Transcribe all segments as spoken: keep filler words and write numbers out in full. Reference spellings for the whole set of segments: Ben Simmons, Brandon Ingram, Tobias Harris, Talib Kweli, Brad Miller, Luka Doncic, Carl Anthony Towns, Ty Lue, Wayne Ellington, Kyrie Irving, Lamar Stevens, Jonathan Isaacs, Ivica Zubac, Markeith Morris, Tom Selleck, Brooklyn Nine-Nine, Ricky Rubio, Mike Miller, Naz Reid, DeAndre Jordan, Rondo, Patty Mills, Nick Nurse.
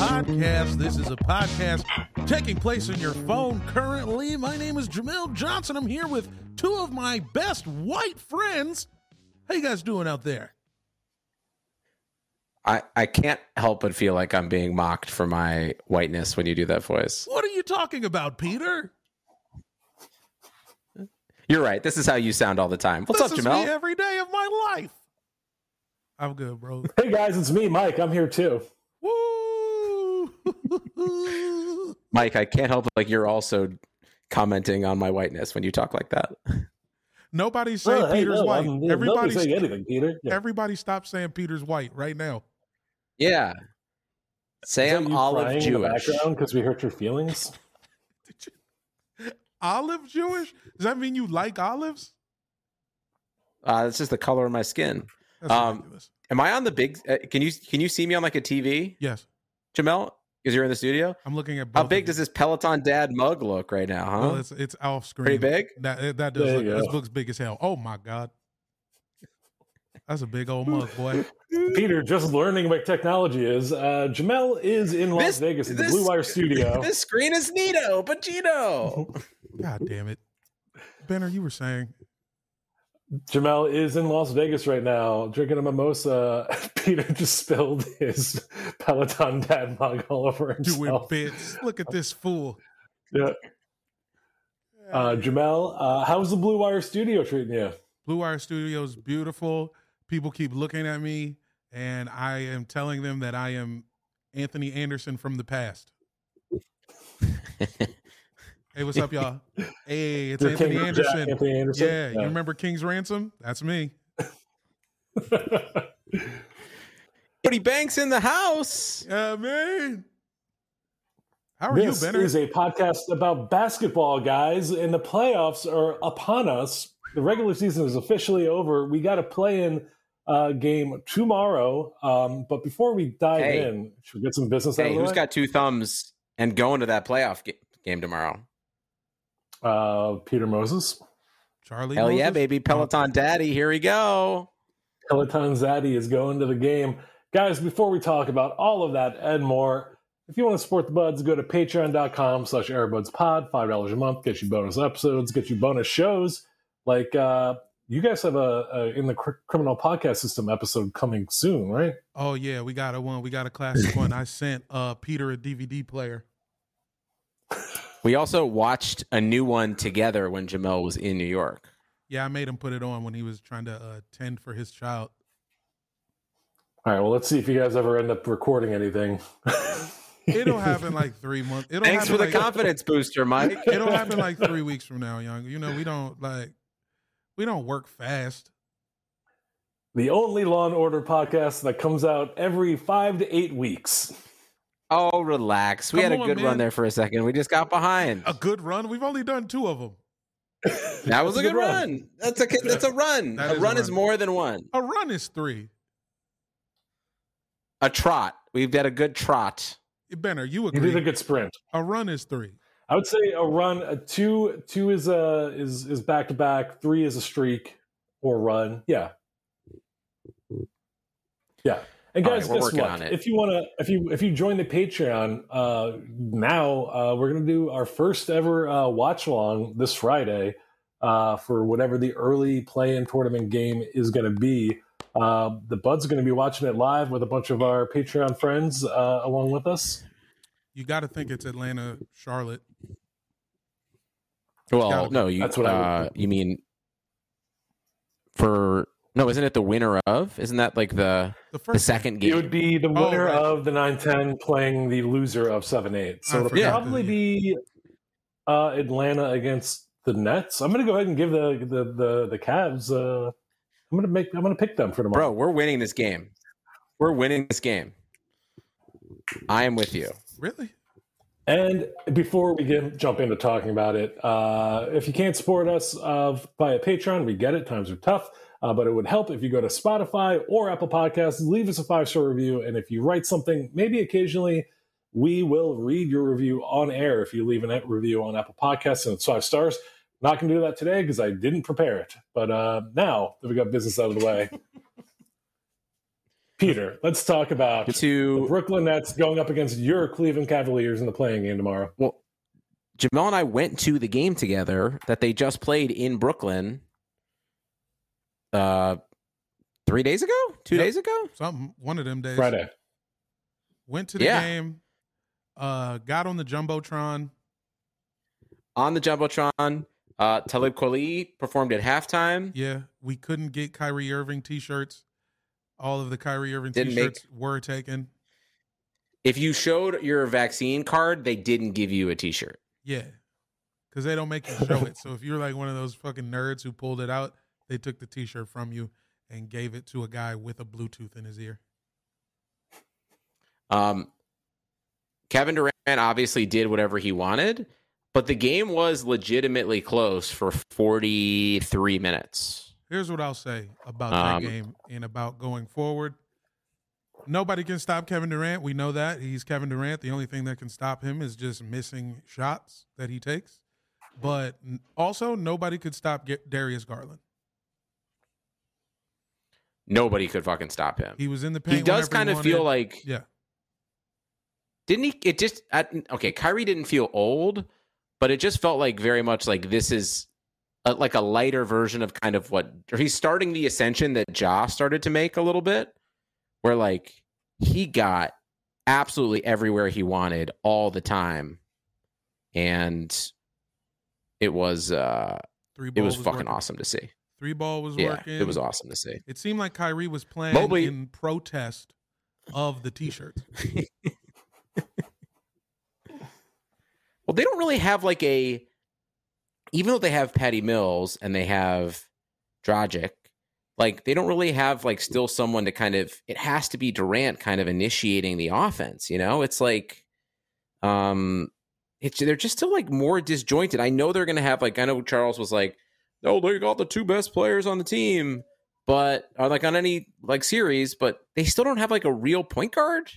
podcast. This is a podcast taking place on your phone currently. My name is Jamal Johnson. I'm here with two of my best white friends. How you guys doing out there? I, I can't help but feel like I'm being mocked for my whiteness when you do that voice. What are you talking about, Peter? You're right. This is how you sound all the time. What's this up, Jamal? This is me every day of my life. I'm good, bro. Hey, guys. It's me, Mike. I'm here, too. Woo! Mike, I can't help it. Like, you're also commenting on my whitenesses when you talk like that. Nobody's saying well, Peter's hey, no, white. I mean, everybody's saying anything, Peter. Yeah. Everybody stop saying Peter's white right now. Yeah. Sam Olive Jewish. Because we hurt your feelings? you... Olive Jewish? Does that mean you like olives? Uh, it's just the color of my skin. Um, am I on the big? Uh, can you can you see me on like a T V? Yes, Jamel, because you're in the studio. I'm looking at both. How big does this Peloton Dad mug look right now? Huh? Well, it's it's off screen. Pretty big. That that does look, this looks big as hell. Oh my god, that's a big old mug, boy. Peter, just learning what technology is. Uh, Jamel is in Las this, Vegas at the Blue Wire Studio. This screen is Nito Pacino. God damn it, Benner, you were saying. Jamal is in Las Vegas right now, drinking a mimosa. Peter just spilled his Peloton Dad mug all over himself. Doing bits. Look at this fool. Yeah. Uh, Jamal, uh, how's the Blue Wire Studio treating you? Blue Wire Studio is beautiful. People keep looking at me, and I am telling them that I am Anthony Anderson from the past. Hey, what's up, y'all? Hey, it's Anthony Anderson. Anthony Anderson. Yeah, yeah, you remember King's Ransom? That's me. Cody Banks in the house. Yeah, man. How are you, Benner? This is a podcast about basketball, guys, and the playoffs are upon us. The regular season is officially over. We got to play in Uh, game tomorrow. Um, but before we dive hey. in, should we get some business hey, out of the who's way? Got two thumbs and going to that playoff ga- game tomorrow? Uh, Peter Moses, Charlie. Hell Moses? Yeah, baby. Peloton Daddy. Here we go. Peloton Zaddy is going to the game. Guys, before we talk about all of that and more, if you want to support the buds, go to patreon.com slash airbudspod. five dollars a month gets you bonus episodes, gets you bonus shows. Like, uh, you guys have a, a In the cr- Criminal Podcast System episode coming soon, right? Oh, yeah. We got a one. We got a classic one. I sent uh, Peter a D V D player. We also watched a new one together when Jamel was in New York. Yeah, I made him put it on when he was trying to uh, tend for his child. All right, well, let's see if you guys ever end up recording anything. It'll happen like three months. It'll Thanks for the like, confidence booster, Mike. It'll happen like three weeks from now, young. You know, we don't like we don't work fast. The only Law and Order podcast that comes out every five to eight weeks. Oh, relax. We Come had a on, good man. run there for a second. We just got behind. A good run? We've only done two of them. That was a good, good run. run. That's a that's a run. That a is run a is run. more than one. A run is three. A trot. We've got a good trot. Ben, are you agree? You did a good sprint. A run is three. I would say a run. A two two is a is is back to back. Three is a streak or run. Yeah. Yeah. And guys, right, guess what? If you want to, if you if you join the Patreon uh, now, uh, we're going to do our first ever uh, watch along this Friday uh, for whatever the early play-in tournament game is going to be. Uh, the Bud's going to be watching it live with a bunch of our Patreon friends uh, along with us. You got to think it's Atlanta, Charlotte. Well, no, you. That's what uh, I would. You mean for. No, isn't it the winner of? Isn't that like the the, first the second game? It would be the winner oh, right. of the nine ten playing the loser of seven eight. So I it'll probably be uh, Atlanta against the Nets. I'm going to go ahead and give the the the, the Cavs. Uh, I'm going to make. I'm going to pick them for tomorrow. Bro, we're winning this game. We're winning this game. I am with you. Really? And before we get, jump into talking about it, uh, if you can't support us uh, by a Patreon, we get it. Times are tough. Uh, but it would help if you go to Spotify or Apple Podcasts, leave us a five-star review, and if you write something, maybe occasionally we will read your review on air if you leave a review on Apple Podcasts and it's five stars. Not going to do that today because I didn't prepare it. But uh, now that we got business out of the way. Peter, let's talk about to, the Brooklyn Nets going up against your Cleveland Cavaliers in the playing game tomorrow. Well, Jamal and I went to the game together that they just played in Brooklyn uh, three days ago, two yep. days ago. Something, one of them days. Friday. Went to the yeah. game, uh, got on the Jumbotron. On the Jumbotron. Uh, Talib Kweli performed at halftime. Yeah, we couldn't get Kyrie Irving T-shirts. All of the Kyrie Irving didn't T-shirts make, were taken. If you showed your vaccine card, they didn't give you a T-shirt. Yeah, because they don't make you show it. So if you're like one of those fucking nerds who pulled it out, they took the T-shirt from you and gave it to a guy with a Bluetooth in his ear. Um, Kevin Durant obviously did whatever he wanted, but the game was legitimately close for forty-three minutes. Here's what I'll say about um, that game and about going forward. Nobody can stop Kevin Durant. We know that. He's Kevin Durant. The only thing that can stop him is just missing shots that he takes. But also, nobody could stop Darius Garland. Nobody could fucking stop him. He was in the paint. He does kind of feel like... Yeah. Didn't he? It just... I, okay, Kyrie didn't feel old, but it just felt like very much like this is... A, like a lighter version of kind of what he's starting the ascension that Ja started to make a little bit, where like he got absolutely everywhere he wanted all the time, and it was uh, three ball it was, was fucking working. awesome to see. Three ball was yeah, working. It was awesome to see. It seemed like Kyrie was playing Mobley. in protest of the T-shirt. Well, they don't really have like a. Even though they have Patty Mills and they have Dragic, like they don't really have like still someone to kind of, it has to be Durant kind of initiating the offense. You know, it's like, um, it's, they're just still like more disjointed. I know they're going to have like, I know Charles was like, oh, they got the two best players on the team, but or like on any like series, but they still don't have like a real point guard.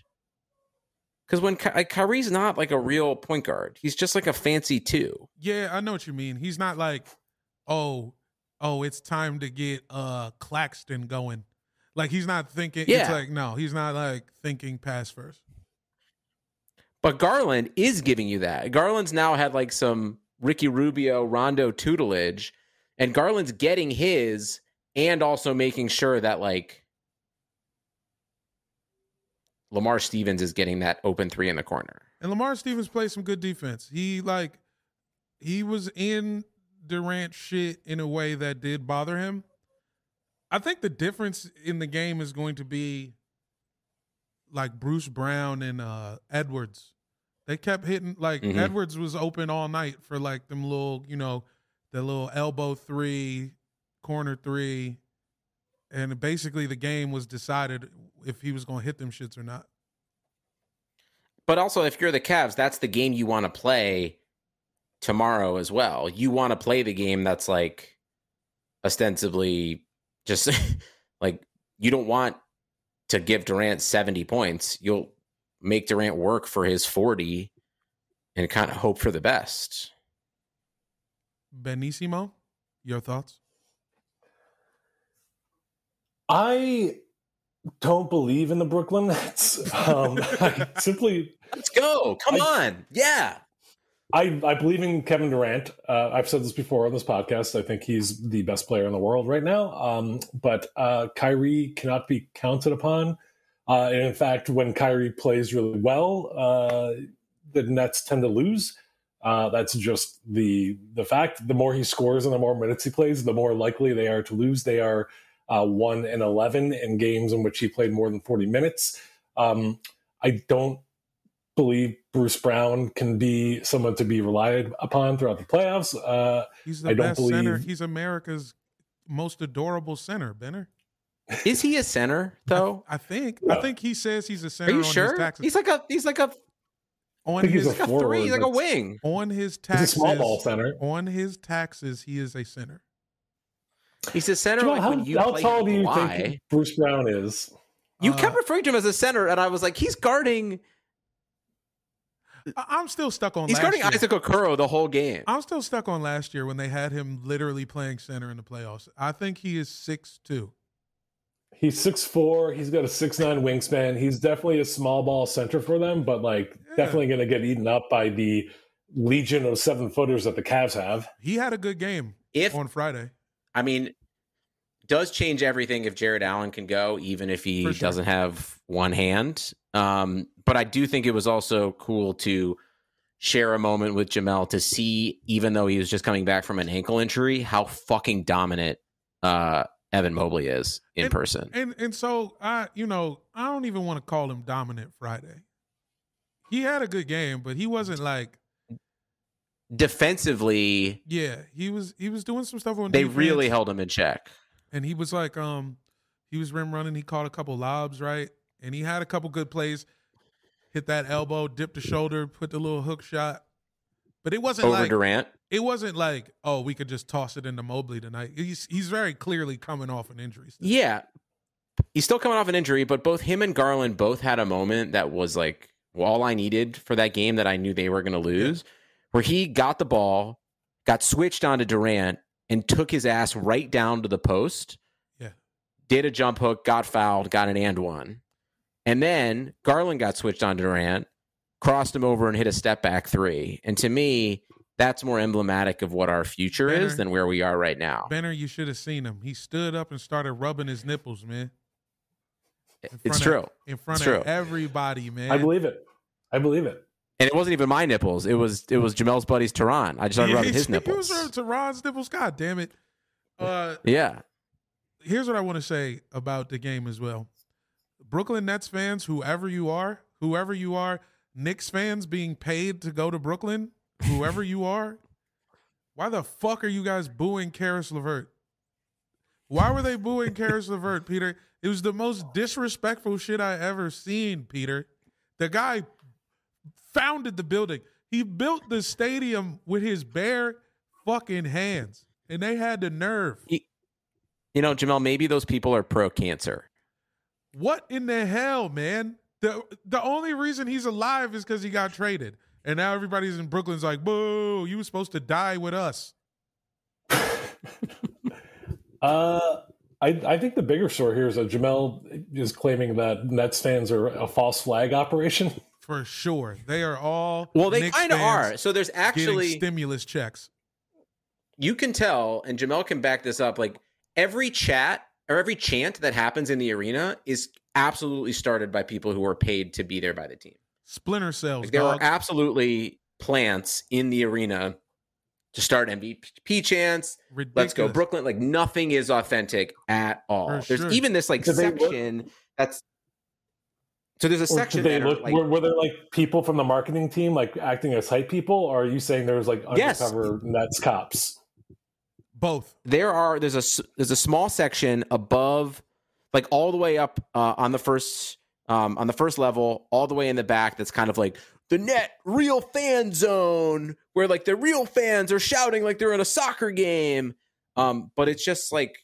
Because when Ky- Kyrie's not like a real point guard, he's just like a fancy two. Yeah, I know what you mean. He's not like, oh, oh, it's time to get uh, Claxton going. Like he's not thinking. Yeah. It's like no, he's not like thinking pass first. But Garland is giving you that. Garland's now had like some Ricky Rubio, Rondo tutelage, and Garland's getting his, and also making sure that like. Lamar Stevens is getting that open three in the corner. And Lamar Stevens plays some good defense. He like he was in Durant shit in a way that did bother him. I think the difference in the game is going to be like Bruce Brown and uh, Edwards. They kept hitting like mm-hmm. Edwards was open all night for like them little, you know, the little elbow three, corner three. And basically the game was decided if he was going to hit them shits or not. But also, if you're the Cavs, that's the game you want to play tomorrow as well. You want to play the game that's like ostensibly just like you don't want to give Durant seventy points. You'll make Durant work for his forty and kind of hope for the best. Benissimo, your thoughts? I don't believe in the Brooklyn Nets. Um, I simply let's go. Come I, on, yeah. I I believe in Kevin Durant. Uh, I've said this before on this podcast. I think he's the best player in the world right now. Um, but uh, Kyrie cannot be counted upon. Uh, and in fact, when Kyrie plays really well, uh, the Nets tend to lose. Uh, that's just the the fact. The more he scores and the more minutes he plays, the more likely they are to lose. They are. Uh, one and eleven in games in which he played more than forty minutes. Um, I don't believe Bruce Brown can be someone to be relied upon throughout the playoffs. Uh, He's the I don't best believe... center. He's America's most adorable center, Benner. Is he a center though? I, I think. No. I think he says he's a center. Are you on sure? His taxes. He's like a. He's like a. On his he's like a forward, three, he's like a wing. On his taxes, he's a small ball center. On his taxes, he is a center. He's a center. Jamal, like how, when you how tall do you Kawhi, think Bruce Brown is? You uh, kept referring to him as a center, and I was like, he's guarding. I'm still stuck on. He's last guarding year. Isaac Okoro the whole game. I'm still stuck on last year when they had him literally playing center in the playoffs. I think he is six two. He's six four. He's got a six nine wingspan. He's definitely a small ball center for them, but like yeah. definitely going to get eaten up by the legion of seven footers that the Cavs have. He had a good game if, on Friday. I mean, does change everything if Jared Allen can go, even if he sure. doesn't have one hand. Um, but I do think it was also cool to share a moment with Jamal to see, even though he was just coming back from an ankle injury, how fucking dominant uh, Evan Mobley is in and, person. And and so, I you know, I don't even want to call him dominant Friday. He had a good game, but he wasn't like... Defensively... Yeah, he was he was doing some stuff on They defense, really held him in check. And he was like, um, he was rim running. He caught a couple lobs, right? And he had a couple good plays. Hit that elbow, dipped the shoulder, put the little hook shot. But it wasn't over like... Over Durant? It wasn't like, oh, we could just toss it into Mobley tonight. He's he's very clearly coming off an injury. Still. Yeah. He's still coming off an injury, but both him and Garland both had a moment that was like, well, all I needed for that game that I knew they were going to lose, yeah. where he got the ball, got switched onto Durant, and took his ass right down to the post, yeah. did a jump hook, got fouled, got an and one. And then Garland got switched on Durant, crossed him over and hit a step back three. And to me, that's more emblematic of what our future Benner, is than where we are right now. Benner, you should have seen him. He stood up and started rubbing his nipples, man. It's true. Of, in front it's of true. everybody, man. I believe it. I believe it. And it wasn't even my nipples. It was it was Jamel's buddy's Teron. I just started yeah, rubbing his nipples. He was Teron's nipples. God damn it. Uh, yeah. Here's what I want to say about the game as well. Brooklyn Nets fans, whoever you are, whoever you are, Knicks fans being paid to go to Brooklyn, whoever you are, why the fuck are you guys booing Karis LeVert? Why were they booing Karis LeVert, Peter? It was the most disrespectful shit I ever seen, Peter. The guy founded the building. He built the stadium with his bare fucking hands, and they had the nerve. You know, Jamal, maybe those people are pro-cancer. What in the hell, man? The, the only reason he's alive is because he got traded. And now everybody's in Brooklyn's like, boo, you were supposed to die with us. uh, I, I think the bigger story here is that Jamal is claiming that Nets fans are a false flag operation. For sure. They are all Well, they kind of are. So there's actually stimulus checks. You can tell, and Jamal can back this up, like every chat or every chant that happens in the arena is absolutely started by people who are paid to be there by the team. Splinter cells. Like there dog. are absolutely plants in the arena to start M V P chants. Ridiculous. Let's go Brooklyn. Like nothing is authentic at all. For there's sure. even this like did section that's so there's a section they that look, are, like, were, were there like people from the marketing team like acting as hype people, or are you saying there's like undercover yes. Nets cops? Both. There are there's a there's a small section above, like all the way up uh, on the first. Um, on the first level, all the way in the back, that's kind of like the net real fan zone where like the real fans are shouting like they're in a soccer game. Um, but it's just like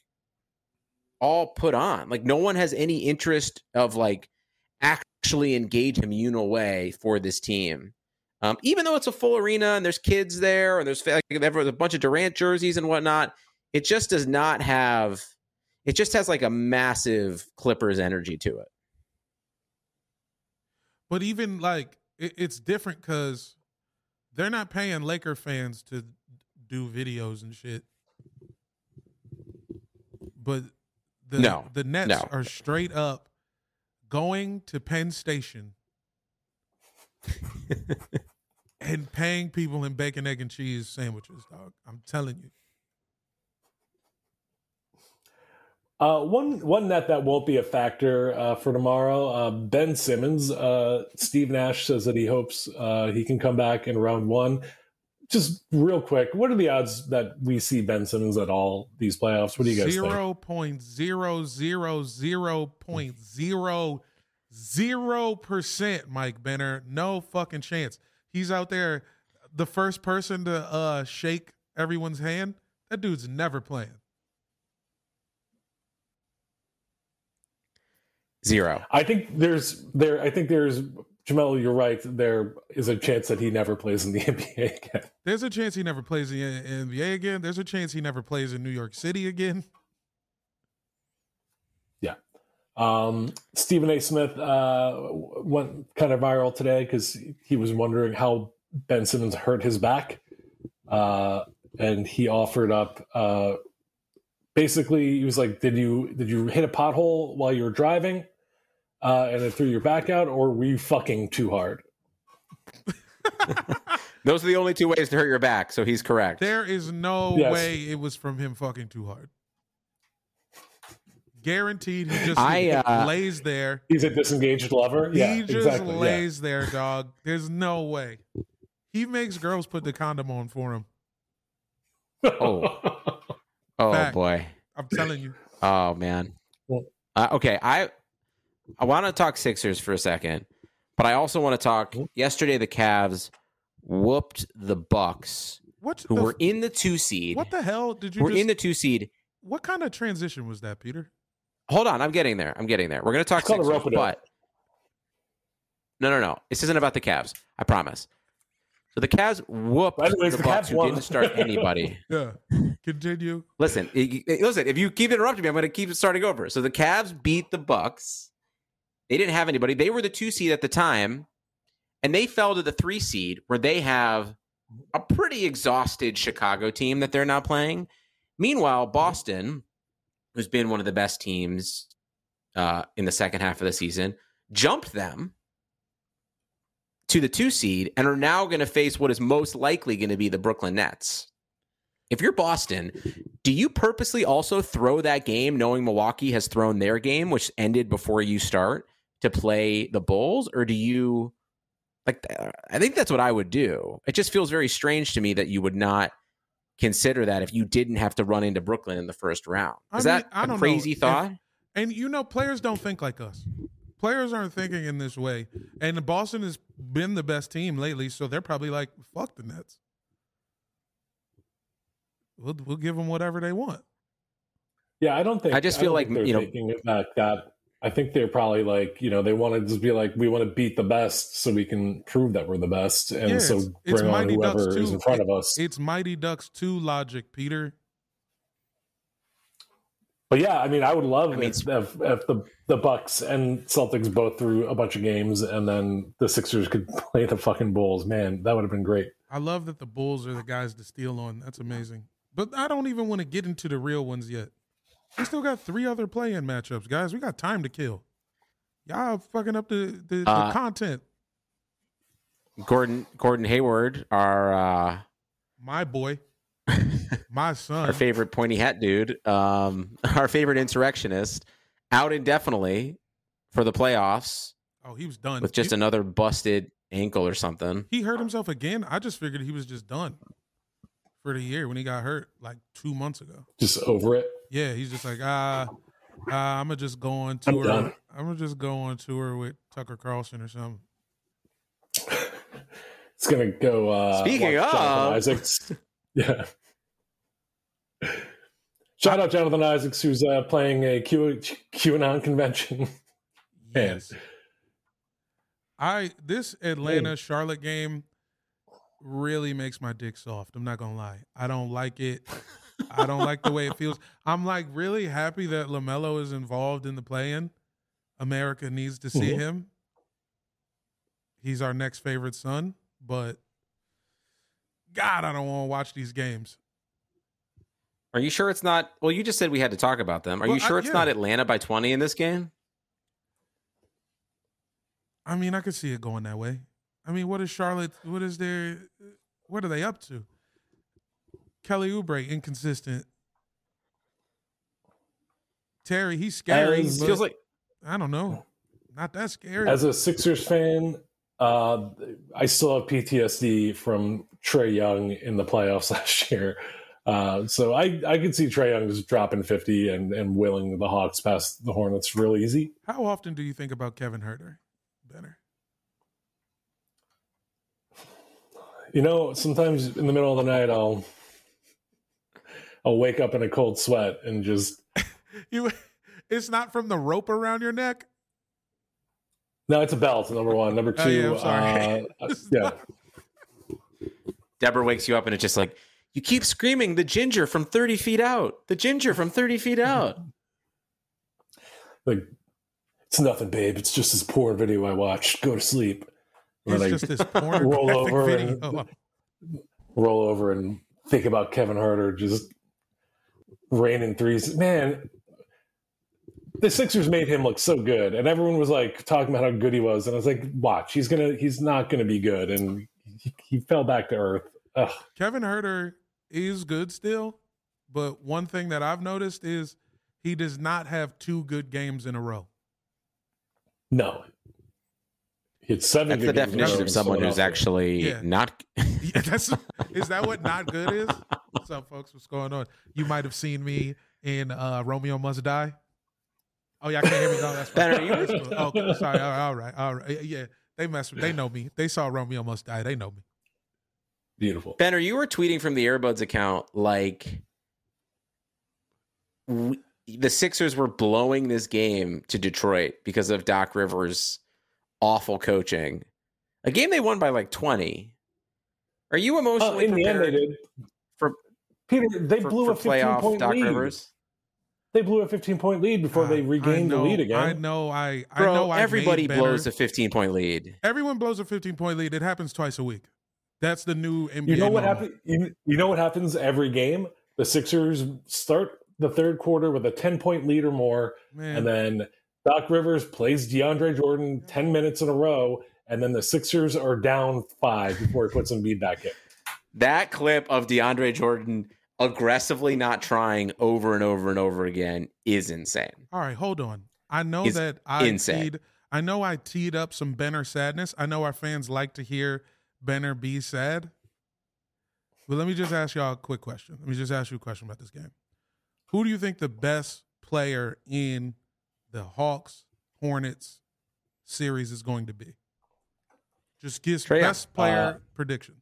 all put on. Like no one has any interest of like actually engage communal way for this team. Um, even though it's a full arena and there's kids there and there's like, there's a bunch of Durant jerseys and whatnot, it just does not have, it just has like a massive Clippers energy to it. But even, like, it, it's different because they're not paying Laker fans to do videos and shit. But the no, the Nets no. are straight up going to Penn Station and paying people in bacon, egg, and cheese sandwiches, dog. I'm telling you. Uh, one one net that won't be a factor uh, for tomorrow, uh, Ben Simmons. Uh, Steve Nash says that he hopes uh, he can come back in round one. Just real quick, what are the odds that we see Ben Simmons at all these playoffs? What do you guys zero think? zero point zero zero zero zero zero zero percent, Mike Benner. No fucking chance. He's out there, the first person to uh, shake everyone's hand. That dude's never playing. Zero. I think there's there. I think there's Jamal. You're right. There is a chance that he never plays in the N B A again. There's a chance he never plays in the N B A again. There's a chance he never plays in New York City again. Yeah. Um, Stephen A. Smith uh, went kind of viral today because he was wondering how Ben Simmons hurt his back. Uh, and he offered up uh, basically, he was like, did you did you hit a pothole while you were driving uh, and it threw your back out, or were you fucking too hard? Those are the only two ways to hurt your back, so he's correct. There is no yes. way it was from him fucking too hard. Guaranteed, he just I, uh, lays there. He's a disengaged lover. He yeah, just exactly. lays yeah. there, dog. There's no way. He makes girls put the condom on for him. Oh, oh Fact. boy! I'm telling you. Oh man. Uh, okay, I I want to talk Sixers for a second, but I also want to talk. Yesterday, the Cavs whooped the Bucks, what who the, were in the two seed. What the hell did you? We're in the two seed. What kind of transition was that, Peter? Hold on, I'm getting there. I'm getting there. We're going to talk Sixers, but up. no, no, no. This isn't about the Cavs. I promise. So the Cavs whooped the, the Bucks, who didn't start anybody. yeah, continue. Listen, it, it, listen. If you keep interrupting me, I'm going to keep starting over. So the Cavs beat the Bucks. They didn't have anybody. They were the two seed at the time, and they fell to the three seed, where they have a pretty exhausted Chicago team that they're not playing. Meanwhile, Boston, who's been one of the best teams uh, in the second half of the season, jumped them to the two seed and are now going to face what is most likely going to be the Brooklyn Nets. If you're Boston, do you purposely also throw that game knowing Milwaukee has thrown their game, which ended before you start, to play the Bulls? Or do you, like, I think that's what I would do. It just feels very strange to me that you would not consider that if you didn't have to run into Brooklyn in the first round. Is I mean, that I don't a crazy know. thought? And, and you know, players don't think like us. Players aren't thinking in this way. And Boston has been the best team lately, so they're probably like, fuck the Nets. We'll, we'll give them whatever they want. Yeah, I don't think. I just feel I like, you know, it back that. I think they're probably like, you know, they want to just be like, we want to beat the best so we can prove that we're the best. And yeah, so it's, bring it's on Mighty whoever Ducks is in front of us. It's Mighty Ducks two logic, Peter. But yeah, I mean, I would love I mean, if, if, if the the Bucks and Celtics both threw a bunch of games, and then the Sixers could play the fucking Bulls. Man, that would have been great. I love that the Bulls are the guys to steal on. That's amazing. But I don't even want to get into the real ones yet. We still got three other play-in matchups, guys. We got time to kill. Y'all fucking up the the, uh, the content. Gordon Gordon Hayward, our uh, my boy. My son, our favorite pointy hat dude, um, our favorite insurrectionist, out indefinitely for the playoffs. Oh, he was done with just he, another busted ankle or something. He hurt himself again. I just figured he was just done for the year when he got hurt like two months ago. Just over it. Yeah, he's just like, ah, uh, uh, I'm gonna just go on tour. I'm, done. I'm gonna just go on tour with Tucker Carlson or something. It's gonna go. Uh, Speaking of Isaacs, yeah. Shout out Jonathan Isaacs, who's uh, playing a Q- QAnon convention. Yes. I this Atlanta Charlotte game really makes my dick soft. I'm not gonna lie. I don't like it. I don't like the way it feels. I'm like really happy that LaMelo is involved in the play-in. America needs to see mm-hmm. him. He's our next favorite son, but God, I don't want to watch these games. Are you sure it's not? Well, you just said we had to talk about them. Are well, you sure I, it's yeah. not Atlanta by twenty in this game? I mean, I could see it going that way. I mean, what is Charlotte? What is their? What are they up to? Kelly Oubre, inconsistent. Terry, he's scary. As, feels like I don't know. Not that scary. As a Sixers fan, uh, I still have P T S D from Trae Young in the playoffs last year. Uh, so I, I could see Trae Young just dropping fifty and, and wheeling the Hawks past the Hornets real easy. How often do you think about Kevin Huerter, Benner? You know, sometimes in the middle of the night, I'll I'll wake up in a cold sweat and just you. It's not from the rope around your neck. No, it's a belt. Number one, number two. Oh, yeah, I'm sorry. Uh, yeah. Not... Deborah wakes you up and it's just like. You keep screaming the ginger from thirty feet out. The ginger from thirty feet out. Like it's nothing, babe. It's just this porn video I watched. Go to sleep. It's just this porn roll over video. And, oh. Roll over and think about Kevin Huerter just raining threes. Man, the Sixers made him look so good, and everyone was like talking about how good he was. And I was like, watch, he's gonna, he's not gonna be good. And he, he fell back to earth. Ugh. Kevin Huerter is good still, but one thing that I've noticed is he does not have two good games in a row. No. It's seven. That's the definition of someone who's actually yeah. not. yeah, that's, is that what not good is? What's up, folks? What's going on? You might have seen me in uh, Romeo Must Die. Oh, yeah, I can't hear me. No, that's better. Okay, sorry. All right, all right. Yeah, they messed with. They know me. They saw Romeo Must Die. They know me. Beautiful. Benner, you were tweeting from the Earbuds account like we, the Sixers were blowing this game to Detroit because of Doc Rivers' awful coaching. A game they won by like twenty. Are you emotionally oh, in prepared the end they did. For Peter? They for, blew for a fifteen-point lead. Rivers? They blew a fifteen-point lead before God, they regained know, the lead again. I know. I, I Bro, know. I everybody blows better. a fifteen-point lead. Everyone blows a fifteen-point lead. It happens twice a week. That's the new N B A. You know what happens? You, you know what happens every game? The Sixers start the third quarter with a ten-point lead or more, Man. and then Doc Rivers plays DeAndre Jordan ten minutes in a row, and then the Sixers are down five before he puts Embiid back in. That clip of DeAndre Jordan aggressively not trying over and over and over again is insane. All right, hold on. I know it's that I insane. teed. I know I teed up some Benner sadness. I know our fans like to hear Benner be sad. But let me just ask y'all a quick question. Let me just ask you a question about this game. Who do you think the best player in the Hawks Hornets series is going to be? Just give best player uh, prediction.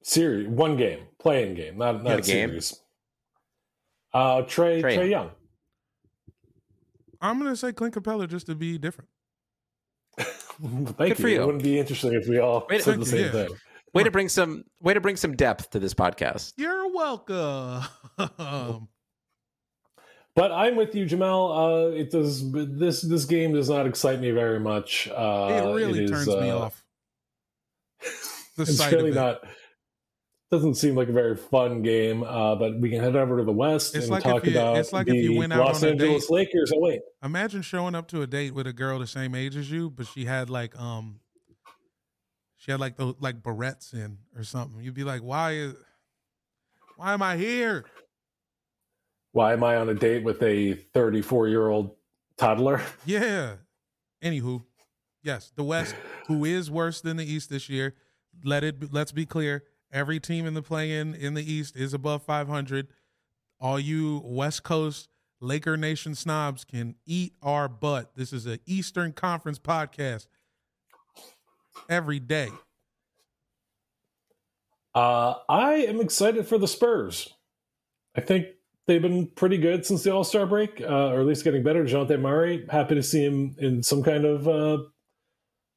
Series one game, playing game, not not yeah, series. Game. Uh, Trae Trae, Trae Young. Young. I'm gonna say Clint Capella just to be different. Thank Good you. For you. It wouldn't be interesting if we all Wait, said the same you. thing. Way to bring some way to bring some depth to this podcast. You're welcome. But I'm with you, Jamal. Uh, it does this. This game does not excite me very much. Uh, it really it is, turns uh, me off. The it's sight really of it. not. Doesn't seem like a very fun game. Uh, but we can head over to the West it's and like talk you, about it's like the if you went out Los on Angeles a date. Lakers. Oh wait! Imagine showing up to a date with a girl the same age as you, but she had like um, she had like the like barrettes in or something. You'd be like, why is, why am I here? Why am I on a date with a thirty-four-year-old toddler? Yeah. Anywho, yes, the West, who is worse than the East this year. Let it. Let's be clear. Every team in the play-in in the East is above five hundred. All you West Coast Laker Nation snobs can eat our butt. This is an Eastern Conference podcast every day. Uh, I am excited for the Spurs. I think they've been pretty good since the All-Star break, uh, or at least getting better. DeJounte Murray, happy to see him in some kind of uh,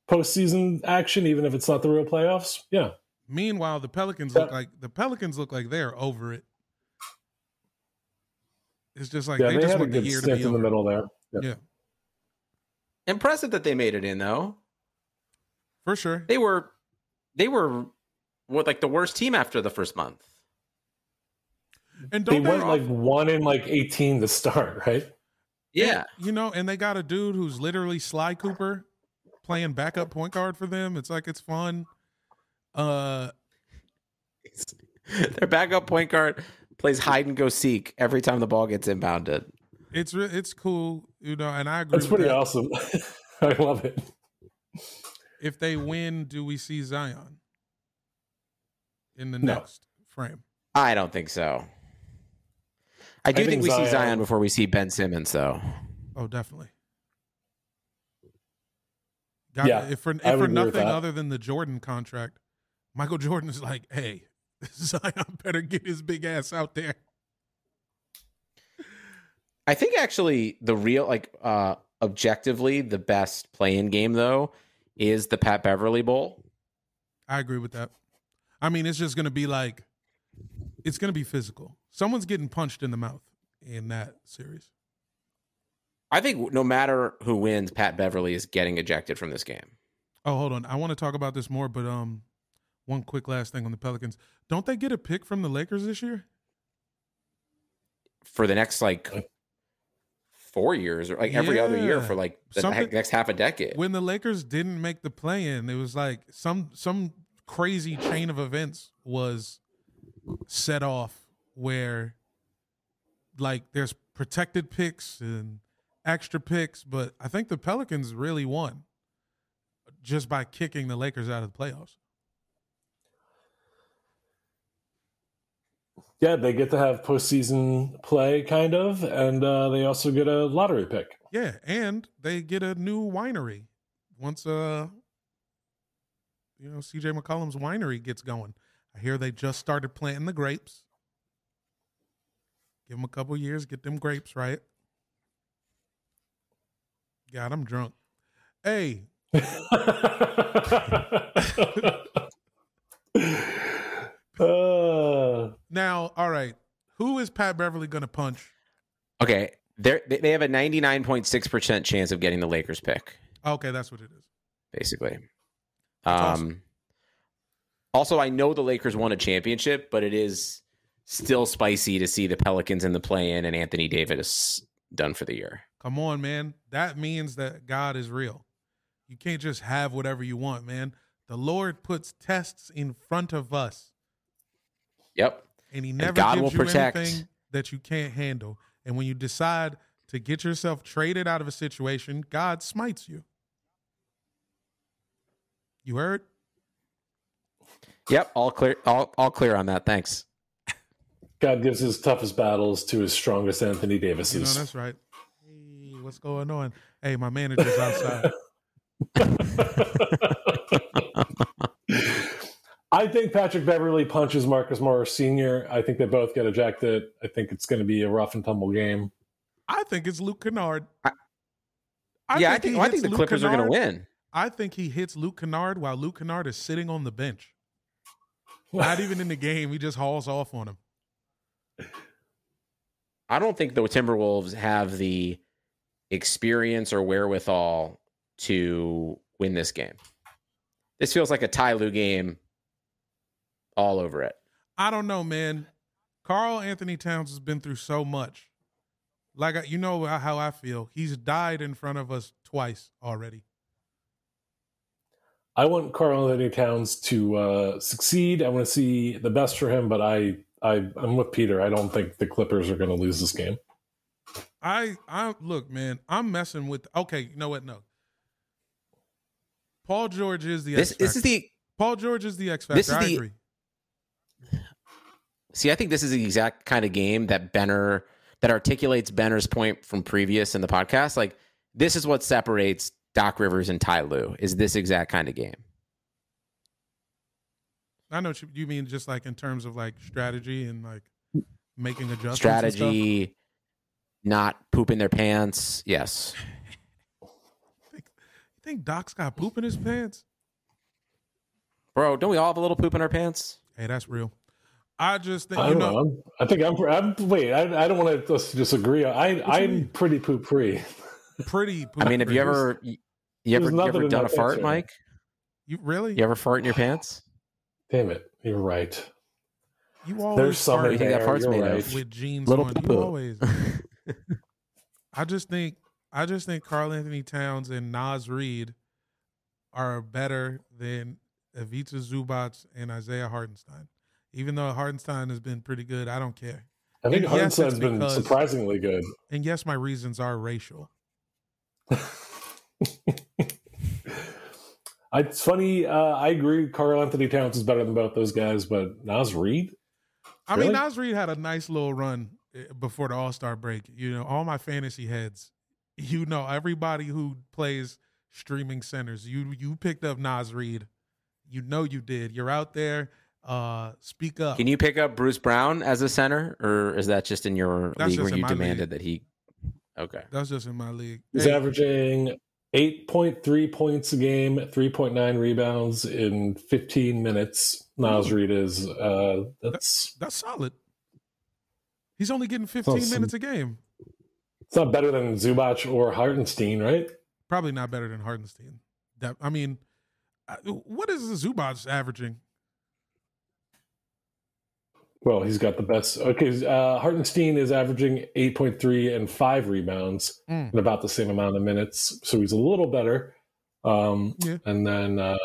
postseason action, even if it's not the real playoffs. Yeah. Meanwhile, the Pelicans yeah. look like the Pelicans look like they're over it. It's just like yeah, they, they just want the year to be in over. the middle there. Yeah. yeah. Impressive that they made it in, though. For sure, they were they were what like the worst team after the first month. And don't they went like one in like eighteen to start, right? Yeah. And, you know, and they got a dude who's literally Sly Cooper playing backup point guard for them. It's like, it's fun. Uh, Their backup point guard plays hide and go seek every time the ball gets inbounded. It's re- it's cool, you know, and I agree That's with pretty that. awesome. I love it. If they win, do we see Zion in the no. next frame? I don't think so. I do I think, think we Zion. see Zion before we see Ben Simmons, though. Oh, definitely. God, yeah, if for, if for nothing other than the Jordan contract, Michael Jordan is like, hey, Zion better get his big ass out there. I think actually the real, like, uh, objectively, the best play-in game, though, is the Pat Beverly Bowl. I agree with that. I mean, it's just going to be like, it's going to be physical. Someone's getting punched in the mouth in that series. I think no matter who wins, Pat Beverly is getting ejected from this game. Oh, hold on. I want to talk about this more, but um, one quick last thing on the Pelicans. Don't they get a pick from the Lakers this year? For the next, like, four years or, like, every yeah. other year for, like, the Something, next half a decade. When the Lakers didn't make the play-in, it was, like, some some crazy chain of events was set off where, like, there's protected picks and extra picks, but I think the Pelicans really won just by kicking the Lakers out of the playoffs. Yeah, they get to have postseason play, kind of, and uh, they also get a lottery pick. Yeah, and they get a new winery once, uh, you know, C J McCollum's winery gets going. I hear they just started planting the grapes. Give them a couple years, get them grapes right. God, I'm drunk. Hey. Uh. Now, all right, who is Pat Beverly going to punch? Okay, they they have a ninety-nine point six percent chance of getting the Lakers pick. Okay, that's what it is. Basically. That's um, awesome. Also, I know the Lakers won a championship, but it is still spicy to see the Pelicans in the play-in and Anthony Davis done for the year. Come on, man. That means that God is real. You can't just have whatever you want, man. The Lord puts tests in front of us. Yep. And he never gives you anything that you can't handle. And when you decide to get yourself traded out of a situation, God smites you. You heard? Yep, all clear all all clear on that. Thanks. God gives his toughest battles to his strongest Anthony Davises. You know, that's right. Hey, what's going on? Hey, my manager's outside. I think Patrick Beverly punches Marcus Morris Senior I think they both get ejected. I think it's going to be a rough and tumble game. I think it's Luke Kennard. I, I yeah, think I, think, well, I think the Luke Clippers Kennard. are going to win. I think he hits Luke Kennard while Luke Kennard is sitting on the bench. Not even in the game. He just hauls off on him. I don't think the Timberwolves have the experience or wherewithal to win this game. This feels like a Ty Lue game. All over it. I don't know, man. Carl Anthony Towns has been through so much. Like, you know how I feel. He's died in front of us twice already. I want Carl Anthony Towns to uh, succeed. I want to see the best for him, but I, I, I'm with Peter. I don't think the Clippers are going to lose this game. I, I look, man. I'm messing with. Okay, you know what? No. Paul George is the. This, X Factor. This is the. Paul George is the X Factor. This is I the, agree. See, I think this is the exact kind of game that Benner, that articulates Benner's point from previous in the podcast. Like, this is what separates Doc Rivers and Ty Lue, is this exact kind of game. I know what you, you mean, just like in terms of like strategy and like making adjustments. Strategy, and stuff. Not pooping their pants. Yes. You think, you think Doc's got poop in his pants? Bro, don't we all have a little poop in our pants? Hey, that's real. I just think, I you know, know. I think I'm, I'm wait, I, I don't want to disagree. I, what I'm pretty poop free. Pretty poop free. I mean, have you ever, you ever, you ever done a fart, answer. Mike? You really? You ever fart in your pants? Damn it. You're right. You always There's fart. There. You think that fart's You're made right. of? With jeans little on. Poo-poo. You always. I just think, I just think Carl Anthony Towns and Naz Reid are better than Ivica Zubac and Isaiah Hartenstein. Even though Hartenstein has been pretty good, I don't care. I think yes, Hartenstein's because, been surprisingly good. And yes, my reasons are racial. It's funny. Uh, I agree. Carl Anthony Towns is better than both those guys, but Naz Reid? I really? mean, Naz Reid had a nice little run before the All-Star break. You know, all my fantasy heads, you know, everybody who plays streaming centers, you you picked up Naz Reid. You know you did. You're out there. Uh, speak up. Can you pick up Bruce Brown as a center, or is that just in your That's league where you demanded league. that he? Okay. That's just in my league. He's hey. averaging eight point three points a game, three point nine rebounds in fifteen minutes. Naz Reid is uh, that's, that's that's solid. He's only getting fifteen awesome. minutes a game. It's not better than Zubac or Hartenstein, right? Probably not better than Hartenstein. That, I mean, what is Zubac averaging? Well, he's got the best. Okay, uh, Hartenstein is averaging eight point three and five rebounds mm. in about the same amount of minutes, so he's a little better. Um, yeah. And then uh,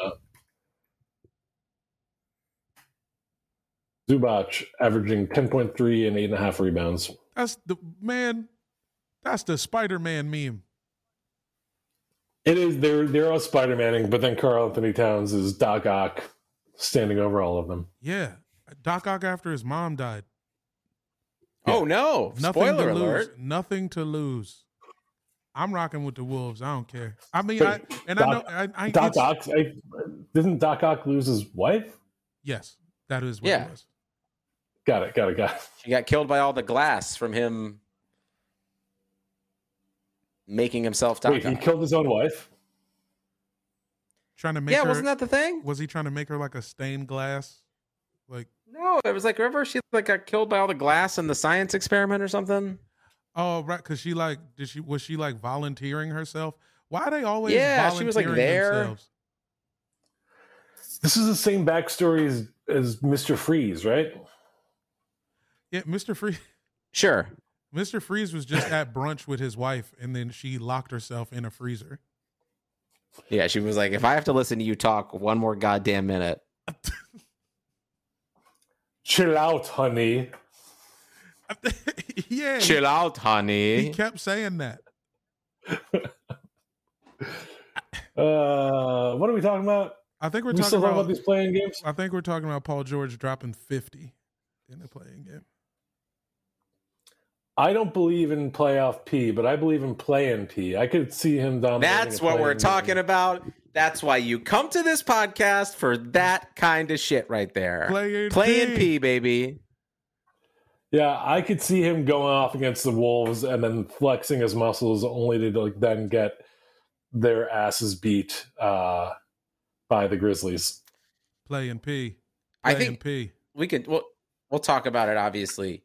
Zubac averaging ten point three and eight and a half rebounds. That's the man. That's the Spider-Man meme. It is. They're they're all Spider-Manning, but then Carl Anthony Towns is Doc Ock standing over all of them. Yeah. Doc Ock after his mom died. Yeah. Oh, no. Nothing Spoiler to alert. Lose. Nothing to lose. I'm rocking with the Wolves. I don't care. I mean, Wait, I, and Doc, I know. I, I, Doc Ock, I, didn't Doc Ock lose his wife? Yes. That is what yeah. it was. Got it. Got it. Got it. She got killed by all the glass from him making himself Doc Wait, Ock. He killed his own wife? Trying to make yeah, her, wasn't that the thing? Was he trying to make her like a stained glass? Like no, it was like remember she like got killed by all the glass in the science experiment or something. Oh right, because she like did she was she like volunteering herself? Why are they always yeah volunteering she was like there. Themselves? This is the same backstory as, as Mister Freeze, right? Yeah, Mister Freeze. Sure, Mister Freeze was just at brunch with his wife, and then she locked herself in a freezer. Yeah, she was like, if I have to listen to you talk one more goddamn minute. Chill out, honey. yeah. Chill out, honey. He kept saying that. uh, what are we talking about? I think we're we talking still about, about these playing games. I think we're talking about Paul George dropping fifty in the playing game. I don't believe in playoff P, but I believe in play-in P. I could see him dominating. That's what we're talking game. About. That's why you come to this podcast for that kind of shit right there. Play, Play P. and P, baby. Yeah, I could see him going off against the Wolves and then flexing his muscles only to like then get their asses beat uh, by the Grizzlies. Play and P. Play I think and P. We can, we'll, we'll talk about it, obviously,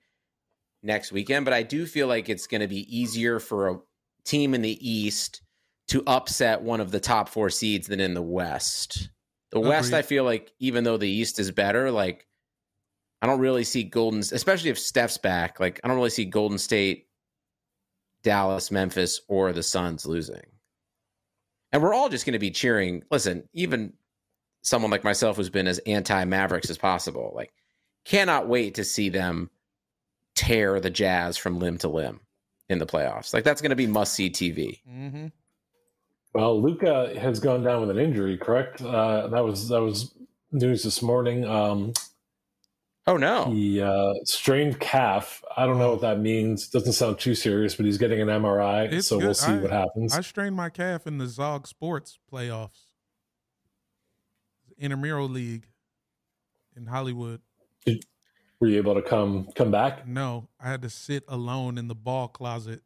next weekend, but I do feel like it's going to be easier for a team in the East to upset one of the top four seeds than in the West. The Agreed. West, I feel like, even though the East is better, like I don't really see Golden's, especially if Steph's back, like I don't really see Golden State, Dallas, Memphis, or the Suns losing. And we're all just going to be cheering. Listen, even someone like myself who's been as anti-Mavericks as possible, like cannot wait to see them tear the Jazz from limb to limb in the playoffs. Like that's going to be must-see T V. Mm-hmm. Well, Luka has gone down with an injury, correct? Uh, that was that was news this morning. Um, oh no, he uh, strained calf. I don't know what that means. Doesn't sound too serious, but he's getting an M R I, it's so good. We'll see I, what happens. I strained my calf in the Zog Sports playoffs, intramural league in Hollywood. Did, were you able to come come back? No, I had to sit alone in the ball closet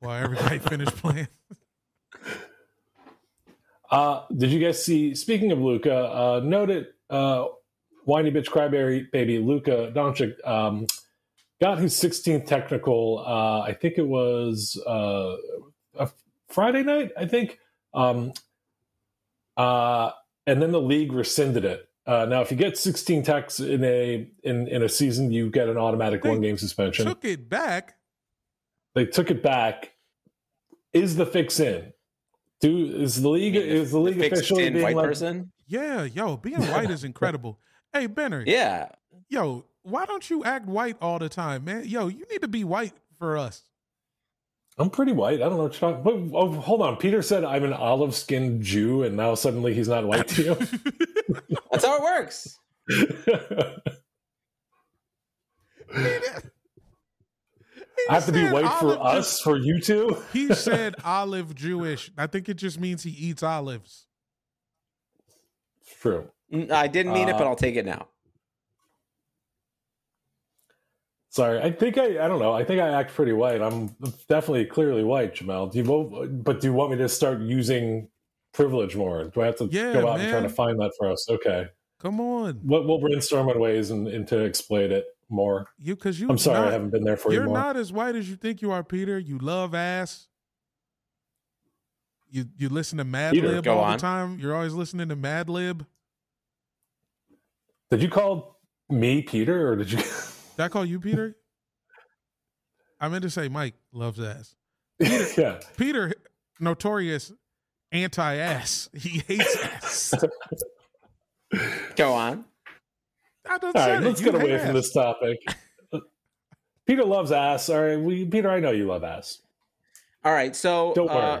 while everybody finished playing. Uh, did you guys see, speaking of Luka, uh, noted uh, whiny bitch cryberry baby Luka Doncic um, got his sixteenth technical, uh, I think it was uh, a Friday night, I think, um, uh, and then the league rescinded it. Uh, now, if you get sixteen techs in a in, in a season, you get an automatic they one-game suspension. Took it back. They took it back. Is the fix in? Dude, is the league is the league officially being white like, person? Yeah, yo, being white is incredible. Hey, Benner. Yeah. Yo, why don't you act white all the time, man? Yo, you need to be white for us. I'm pretty white. I don't know what you're talking about. Oh, hold on. Peter said I'm an olive-skinned Jew, and now suddenly he's not white to you. That's how it works. He I have to be white for us, for you two? He said olive Jewish. I think it just means he eats olives. True. I didn't mean uh, it, but I'll take it now. Sorry. I think I, I don't know. I think I act pretty white. I'm definitely clearly white, Jamal. Do you, but do you want me to start using privilege more? Do I have to yeah, go out man. and try to find that for us? Okay. Come on. We'll, we'll brainstorm on ways and, and to explain it. more. You, cause you I'm sorry not, I haven't been there for you more. You're not as white as you think you are, Peter. You love ass. You you listen to Mad Peter, Lib all on. the time. You're always listening to Mad Lib. Did you call me Peter or did you? Did I call you Peter? I meant to say Mike loves ass. Peter, yeah. Peter, notorious anti-ass. He hates ass. Go on. I don't All right, it. let's you get away ass. from this topic. Peter loves ass. All right, we, Peter, I know you love ass. All right, so don't worry. Uh,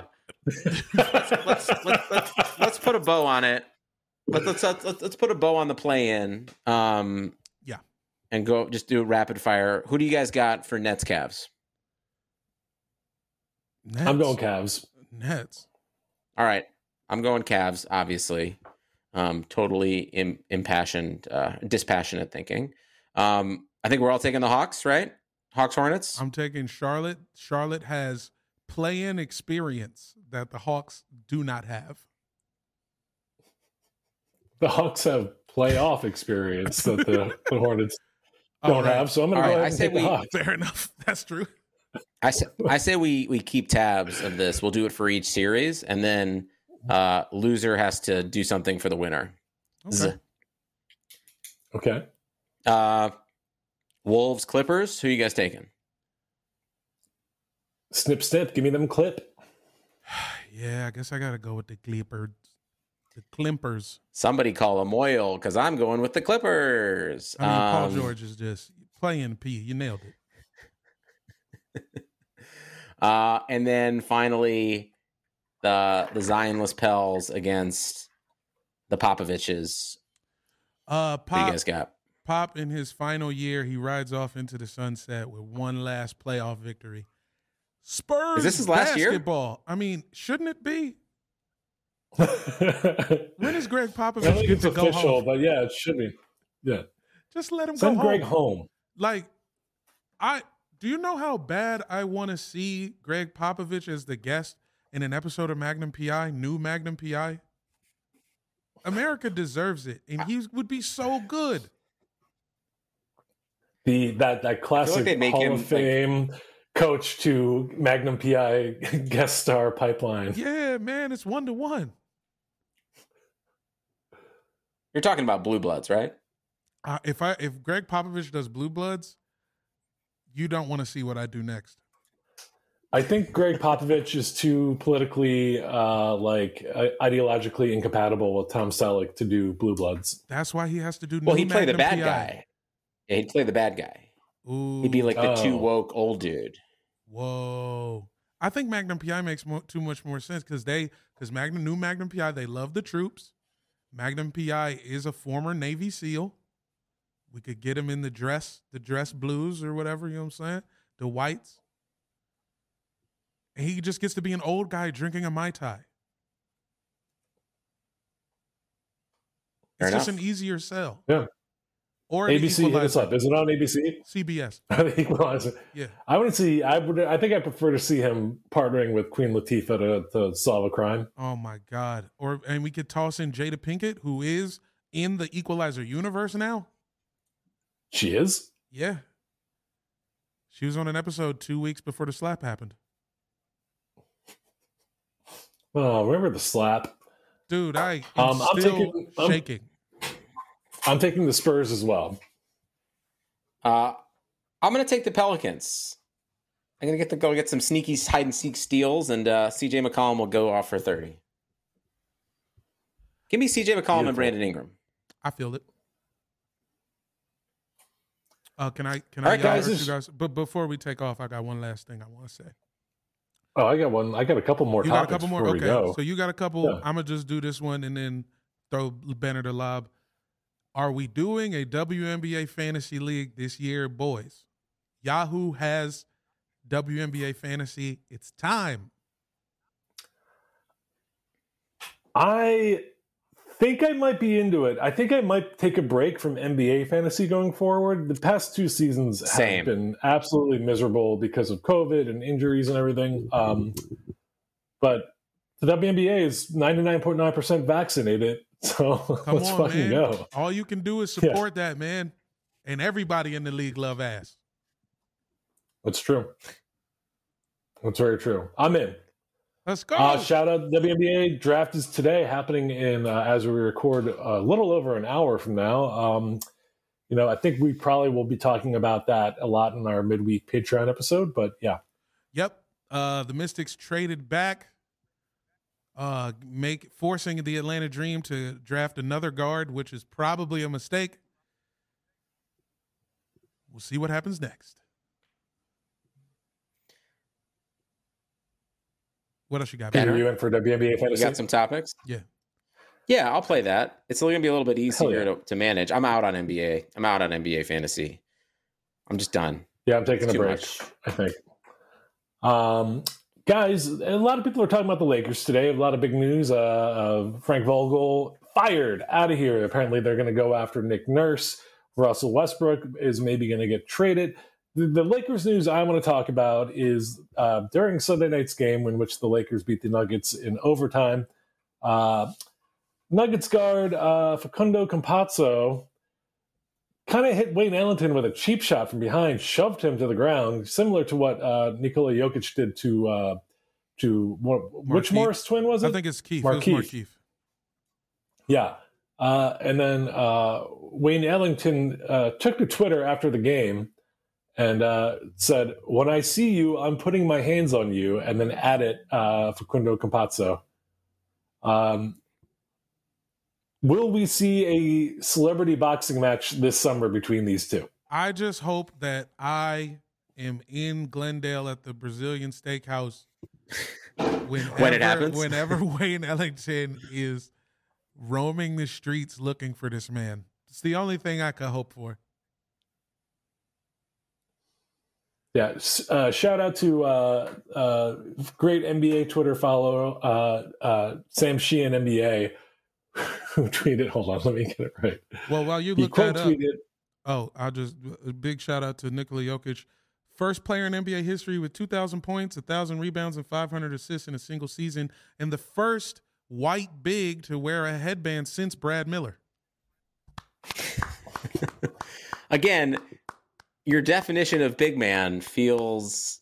let's, let's, let's, let's, let's put a bow on it. Let's let's let's, let's put a bow on the play-in. Um, yeah, and go just do a rapid fire. Who do you guys got for Nets, Cavs? Nets. I'm going Cavs. Nets. All right, I'm going Cavs. Obviously. Um, totally im- impassioned, uh, dispassionate thinking. Um, I think we're all taking the Hawks, right? Hawks, Hornets? I'm taking Charlotte. Charlotte has play-in experience that the Hawks do not have. The Hawks have playoff experience that the, the Hornets don't right. have, so I'm going to go right. ahead I say we, the Hawks. Fair enough. That's true. I say, I say we, we keep tabs of this. We'll do it for each series, and then Uh, loser has to do something for the winner. Okay. Z- okay. Uh, Wolves, Clippers. Who you guys taking? Snip, snip. Give me them clip. Yeah, I guess I gotta go with the Clippers. The Clippers. Somebody call a Moyle because I'm going with the Clippers. I mean, um, Paul George is just playing P. You nailed it. uh, and then finally. The the Zionless Pels against the Popoviches. Uh, Pop, what you guys got? Pop in his final year, he rides off into the sunset with one last playoff victory. Spurs. Is this his last basketball. year? I mean, shouldn't it be? When is Gregg Popovich I think it's to official, go home? But yeah, it should be. Yeah, just let him Send go home. Send Gregg home. Like, I do you know how bad I want to see Gregg Popovich as the guest in an episode of Magnum P I, new Magnum P I? America deserves it, and he would be so good. The that that classic like Hall of Fame like, coach to Magnum P I guest star pipeline. Yeah, man, it's one to one. You're talking about Blue Bloods, right? Uh, if I if Gregg Popovich does Blue Bloods, you don't want to see what I do next. I think Gregg Popovich is too politically, uh, like, uh, ideologically incompatible with Tom Selleck to do Blue Bloods. That's why he has to do. Well, he'd play the bad P I. guy. Yeah, he'd play the bad guy. Ooh, he'd be like the oh. too woke old dude. Whoa! I think Magnum P I makes mo- too much more sense because they, because Magnum new Magnum P I, they love the troops. Magnum P I is a former Navy SEAL. We could get him in the dress, the dress blues or whatever. You know what I'm saying? The whites. He just gets to be an old guy drinking a Mai Tai. Fair it's enough. Just an easier sell. Yeah. Or A B C, hit us up. Is it on A B C? C B S. Equalizer. Yeah. I would see. I would. I think I prefer to see him partnering with Queen Latifah to, to solve a crime. Oh my God! Or and we could toss in Jada Pinkett, who is in the Equalizer universe now. She is. Yeah. She was on an episode two weeks before the slap happened. Oh, remember the slap, dude! I am um, I'm still taking, I'm, shaking. I'm taking the Spurs as well. Uh, I'm going to take the Pelicans. I'm going to get to go get some sneaky hide and seek steals, and uh, C J McCollum will go off for thirty. Give me C J McCollum Beautiful. and Brandon Ingram. I feel it. Uh, can I? Can All I? Right, guys, this... you guys? But before we take off, I got one last thing I want to say. Oh, I got one. I got a couple more you topics got a couple more? before okay. we go. So you got a couple. Yeah. I'm going to just do this one and then throw Banner to lob. Are we doing a W N B A Fantasy League this year, boys? Yahoo has W N B A Fantasy. It's time. I think I might be into it. I think I might take a break from N B A Fantasy going forward. The past two seasons Same. have been absolutely miserable because of COVID and injuries and everything. Um, but the W N B A is ninety-nine point nine percent vaccinated, so Come let's on, fucking man. go. All you can do is support yeah. that, man. and everybody in the league love ass. That's true. That's very true. I'm in. Let's go. Uh, shout out W N B A draft is today, happening in uh, as we record a little over an hour from now. Um, you know, I think we probably will be talking about that a lot in our midweek Patreon episode, but yeah. Yep. Uh, the Mystics traded back, uh, make forcing the Atlanta Dream to draft another guard, which is probably a mistake. We'll see what happens next. What else you got? Are you in for W N B A fantasy? You got some topics? Yeah. Yeah, I'll play that. It's going to be a little bit easier yeah. to, to manage. I'm out on N B A. I'm out on N B A fantasy. I'm just done. Yeah, I'm taking it's a break, much. I think. Um, guys, a lot of people are talking about the Lakers today. A lot of big news. Uh, uh, Frank Vogel fired, out of here. Apparently, they're going to go after Nick Nurse. Russell Westbrook is maybe going to get traded. The Lakers news I want to talk about is uh, during Sunday night's game in which the Lakers beat the Nuggets in overtime, uh, Nuggets guard uh, Facundo Campazzo kind of hit Wayne Ellington with a cheap shot from behind, shoved him to the ground, similar to what uh, Nikola Jokic did to, uh, to what, which Morris twin was it? I think it's Keith. Markeith. It was Markeith. Yeah. Uh, and then uh, Wayne Ellington uh, took to Twitter after the game and uh, said, "When I see you, I'm putting my hands on you," and then added uh, Facundo Campazzo. Um, will we see a celebrity boxing match this summer between these two? I just hope that I am in Glendale at the Brazilian Steakhouse whenever, when it happens. Whenever Wayne Ellington is roaming the streets looking for this man. It's the only thing I could hope for. Yeah, uh, shout out to uh, uh, great N B A Twitter follower, uh, uh, Sam Sheehan N B A, who tweeted, hold on, let me get it right. Well, while you he look that up, tweeted, oh, I'll just, a big shout out to Nikola Jokic, first player in N B A history with two thousand points, one thousand rebounds, and five hundred assists in a single season, and the first white big to wear a headband since Brad Miller. Again, your definition of big man feels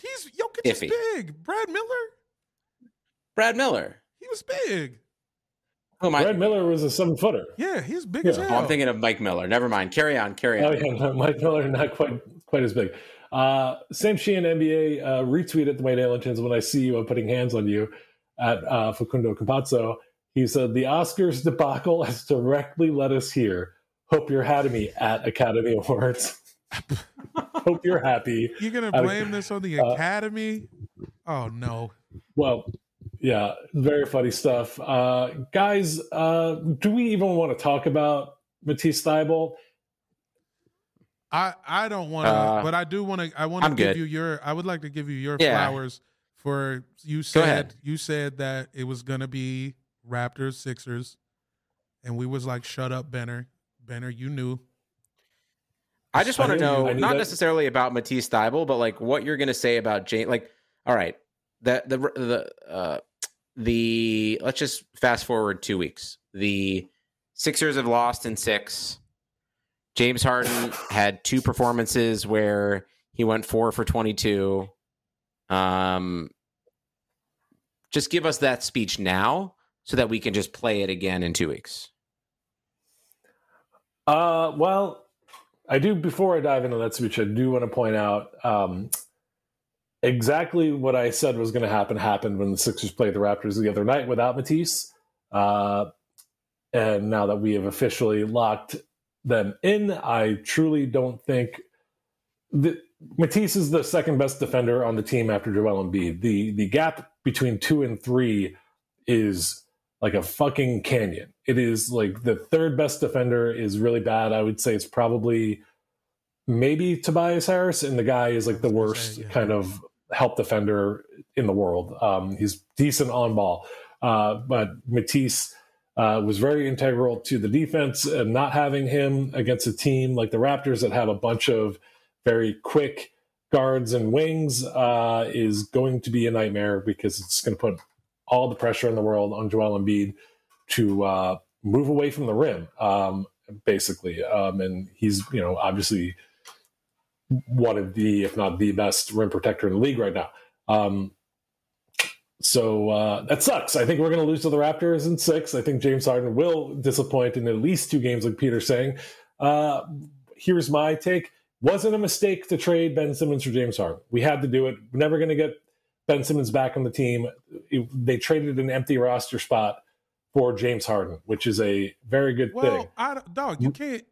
He's Jokic iffy. Is big. Brad Miller? Brad Miller. He was big. Oh, Brad I... Miller was a seven-footer. Yeah, he's big yeah. as hell. Oh, I'm thinking of Mike Miller. Never mind. Carry on, carry on. Oh, yeah, no, Mike Miller, not quite quite as big. Uh, Sam Sheehan, N B A, uh, retweeted the Wayne Ellington's "When I see you, I'm putting hands on you" at uh, Facundo Campazzo. He said, "The Oscars debacle has directly led us here. Hope you're happy at Academy Awards." Hope you're happy. You're going to blame this on the Academy? Uh, oh, no. Well, yeah, very funny stuff. Uh, guys, uh, do we even want to talk about Matisse Thybulle? I, I don't want to, uh, but I do want to. I want to give good. you your, I would like to give you your yeah. flowers for, you said, you said that it was going to be Raptors, Sixers, and we was like, shut up, Benner. Benner, you knew. I just I want to know, not that. necessarily about Matisse Thybulle, but like what you're going to say about James. Like, all right, the the the uh, the let's just fast forward two weeks. The Sixers have lost in six. James Harden had two performances where he went four for twenty-two. Um, just give us that speech now so that we can just play it again in two weeks. Uh, well, I do, before I dive into that speech, I do want to point out um, exactly what I said was going to happen happened when the Sixers played the Raptors the other night without Matisse. Uh, and now that we have officially locked them in, I truly don't think that Matisse is the second best defender on the team after Joel Embiid. The, the gap between two and three is like a fucking canyon. It is like the third best defender is really bad. I would say it's probably maybe Tobias Harris, and the guy is like the worst say, yeah. kind of help defender in the world. Um, he's decent on ball, uh, but Matisse uh, was very integral to the defense, and not having him against a team like the Raptors that have a bunch of very quick guards and wings uh, is going to be a nightmare, because it's going to put all the pressure in the world on Joel Embiid to uh, move away from the rim. Um, basically. Um, and he's, you know, obviously one of the, if not the best rim protector in the league right now. Um, so uh, that sucks. I think we're going to lose to the Raptors in six. I think James Harden will disappoint in at least two games, like Peter's saying. Uh, here's my take. Wasn't a mistake to trade Ben Simmons for James Harden. We had to do it. We're never going to get Ben Simmons back on the team. It, they traded an empty roster spot for James Harden, which is a very good well, thing. Well, dog, you can't,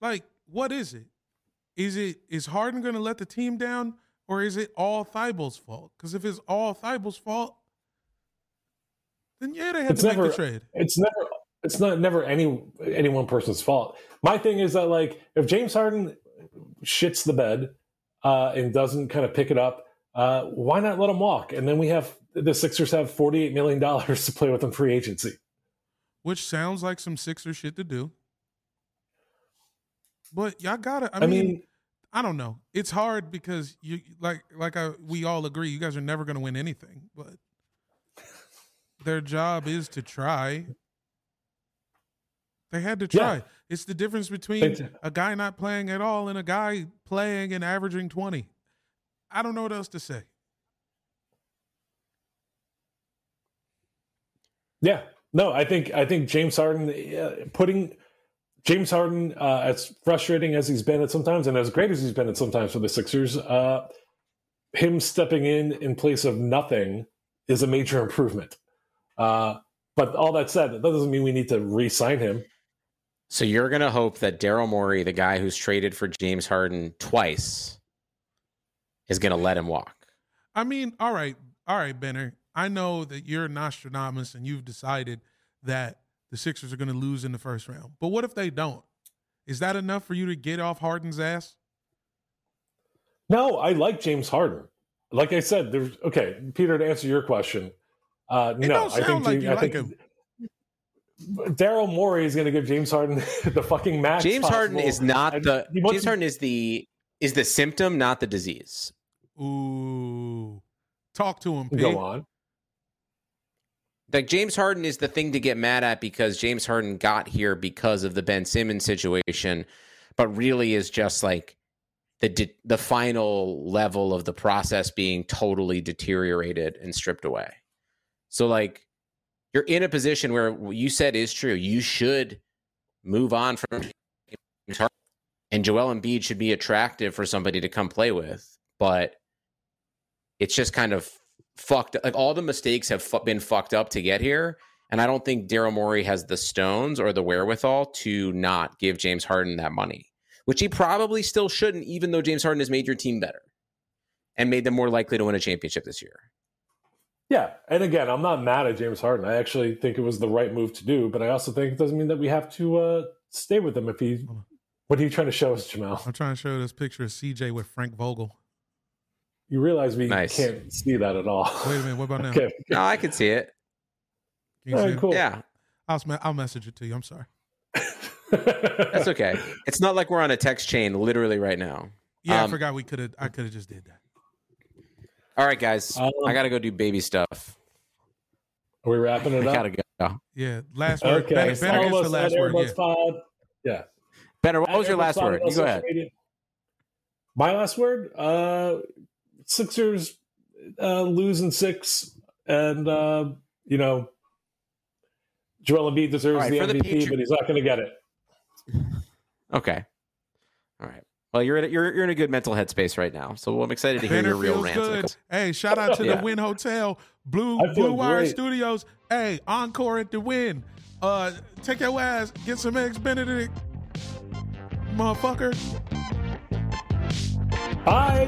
like, what is it? Is it is Harden going to let the team down, or is it all Thibault's fault? Because if it's all Thibault's fault, then yeah, they had to never, make the trade. It's never, it's not never any any one person's fault. My thing is that, like, if James Harden shits the bed uh, and doesn't kind of pick it up, uh, why not let him walk? And then we have the Sixers have forty-eight million dollars to play with in free agency, which sounds like some Sixer shit to do. But y'all gotta. I, I mean, mean, I don't know. It's hard because you like, like I, we all agree, you guys are never going to win anything. But their job is to try. They had to try. Yeah. It's the difference between a guy not playing at all and a guy playing and averaging twenty. I don't know what else to say. Yeah, no, I think I think James Harden uh, putting. James Harden, uh, as frustrating as he's been at sometimes and as great as he's been at sometimes for the Sixers, uh, him stepping in in place of nothing is a major improvement. Uh, but all that said, that doesn't mean we need to re-sign him. So you're going to hope that Daryl Morey, the guy who's traded for James Harden twice, is going to let him walk. I mean, all right, all right, Benner. I know that you're Nostradamus and you've decided that the Sixers are going to lose in the first round. But what if they don't? Is that enough for you to get off Harden's ass? No, I like James Harden. Like I said, there's okay, Peter, to answer your question, uh, it no, don't sound I think, like you I like think him. Daryl Morey is going to give James Harden the fucking match. James possible. Harden is not and the James Harden is the is the symptom, not the disease. Ooh, talk to him, Pete. Go on. Like, James Harden is the thing to get mad at because James Harden got here because of the Ben Simmons situation, but really is just like the the final level of the process being totally deteriorated and stripped away. So, like, you're in a position where what you said is true. You should move on from James Harden, and Joel Embiid should be attractive for somebody to come play with, but it's just kind of fucked. Like, all the mistakes have fu- been fucked up to get here, and I don't think Daryl Morey has the stones or the wherewithal to not give James Harden that money, which he probably still shouldn't, even though James Harden has made your team better and made them more likely to win a championship this year. Yeah, and again, I'm not mad at James Harden. I actually think it was the right move to do, but I also think it doesn't mean that we have to uh, stay with him if he... What are you trying to show us, Jamal? I'm trying to show this picture of C J with Frank Vogel. You realize we nice. Can't see that at all. Wait a minute. What about now? Okay. No, I can see it. Can you all see right, cool. Yeah. I'll, I'll message it to you. I'm sorry. That's okay. It's not like we're on a text chain literally right now. Yeah, um, I forgot we could have. I could have just did that. All right, guys. Um, I got to go do baby stuff. Are we wrapping it I up? Gotta go. Yeah. Last word. Okay. Better, better is the last word. Yeah. Pod. Yeah. Better. What at was your last word? You go ahead. My last word? Uh... Sixers uh, losing six, and uh, you know, Joel Embiid deserves right, the M V P, the but he's not going to get it. Okay, all right. Well, you're in a, you're you're in a good mental headspace right now, so I'm excited to hear Benner your real rants. Couple... Hey, shout out to yeah. the Wynn Hotel, Blue Blue Wire great. Studios. Hey, encore at the Wynn. Uh, take your ass, get some eggs, Benedict, motherfucker. Bye.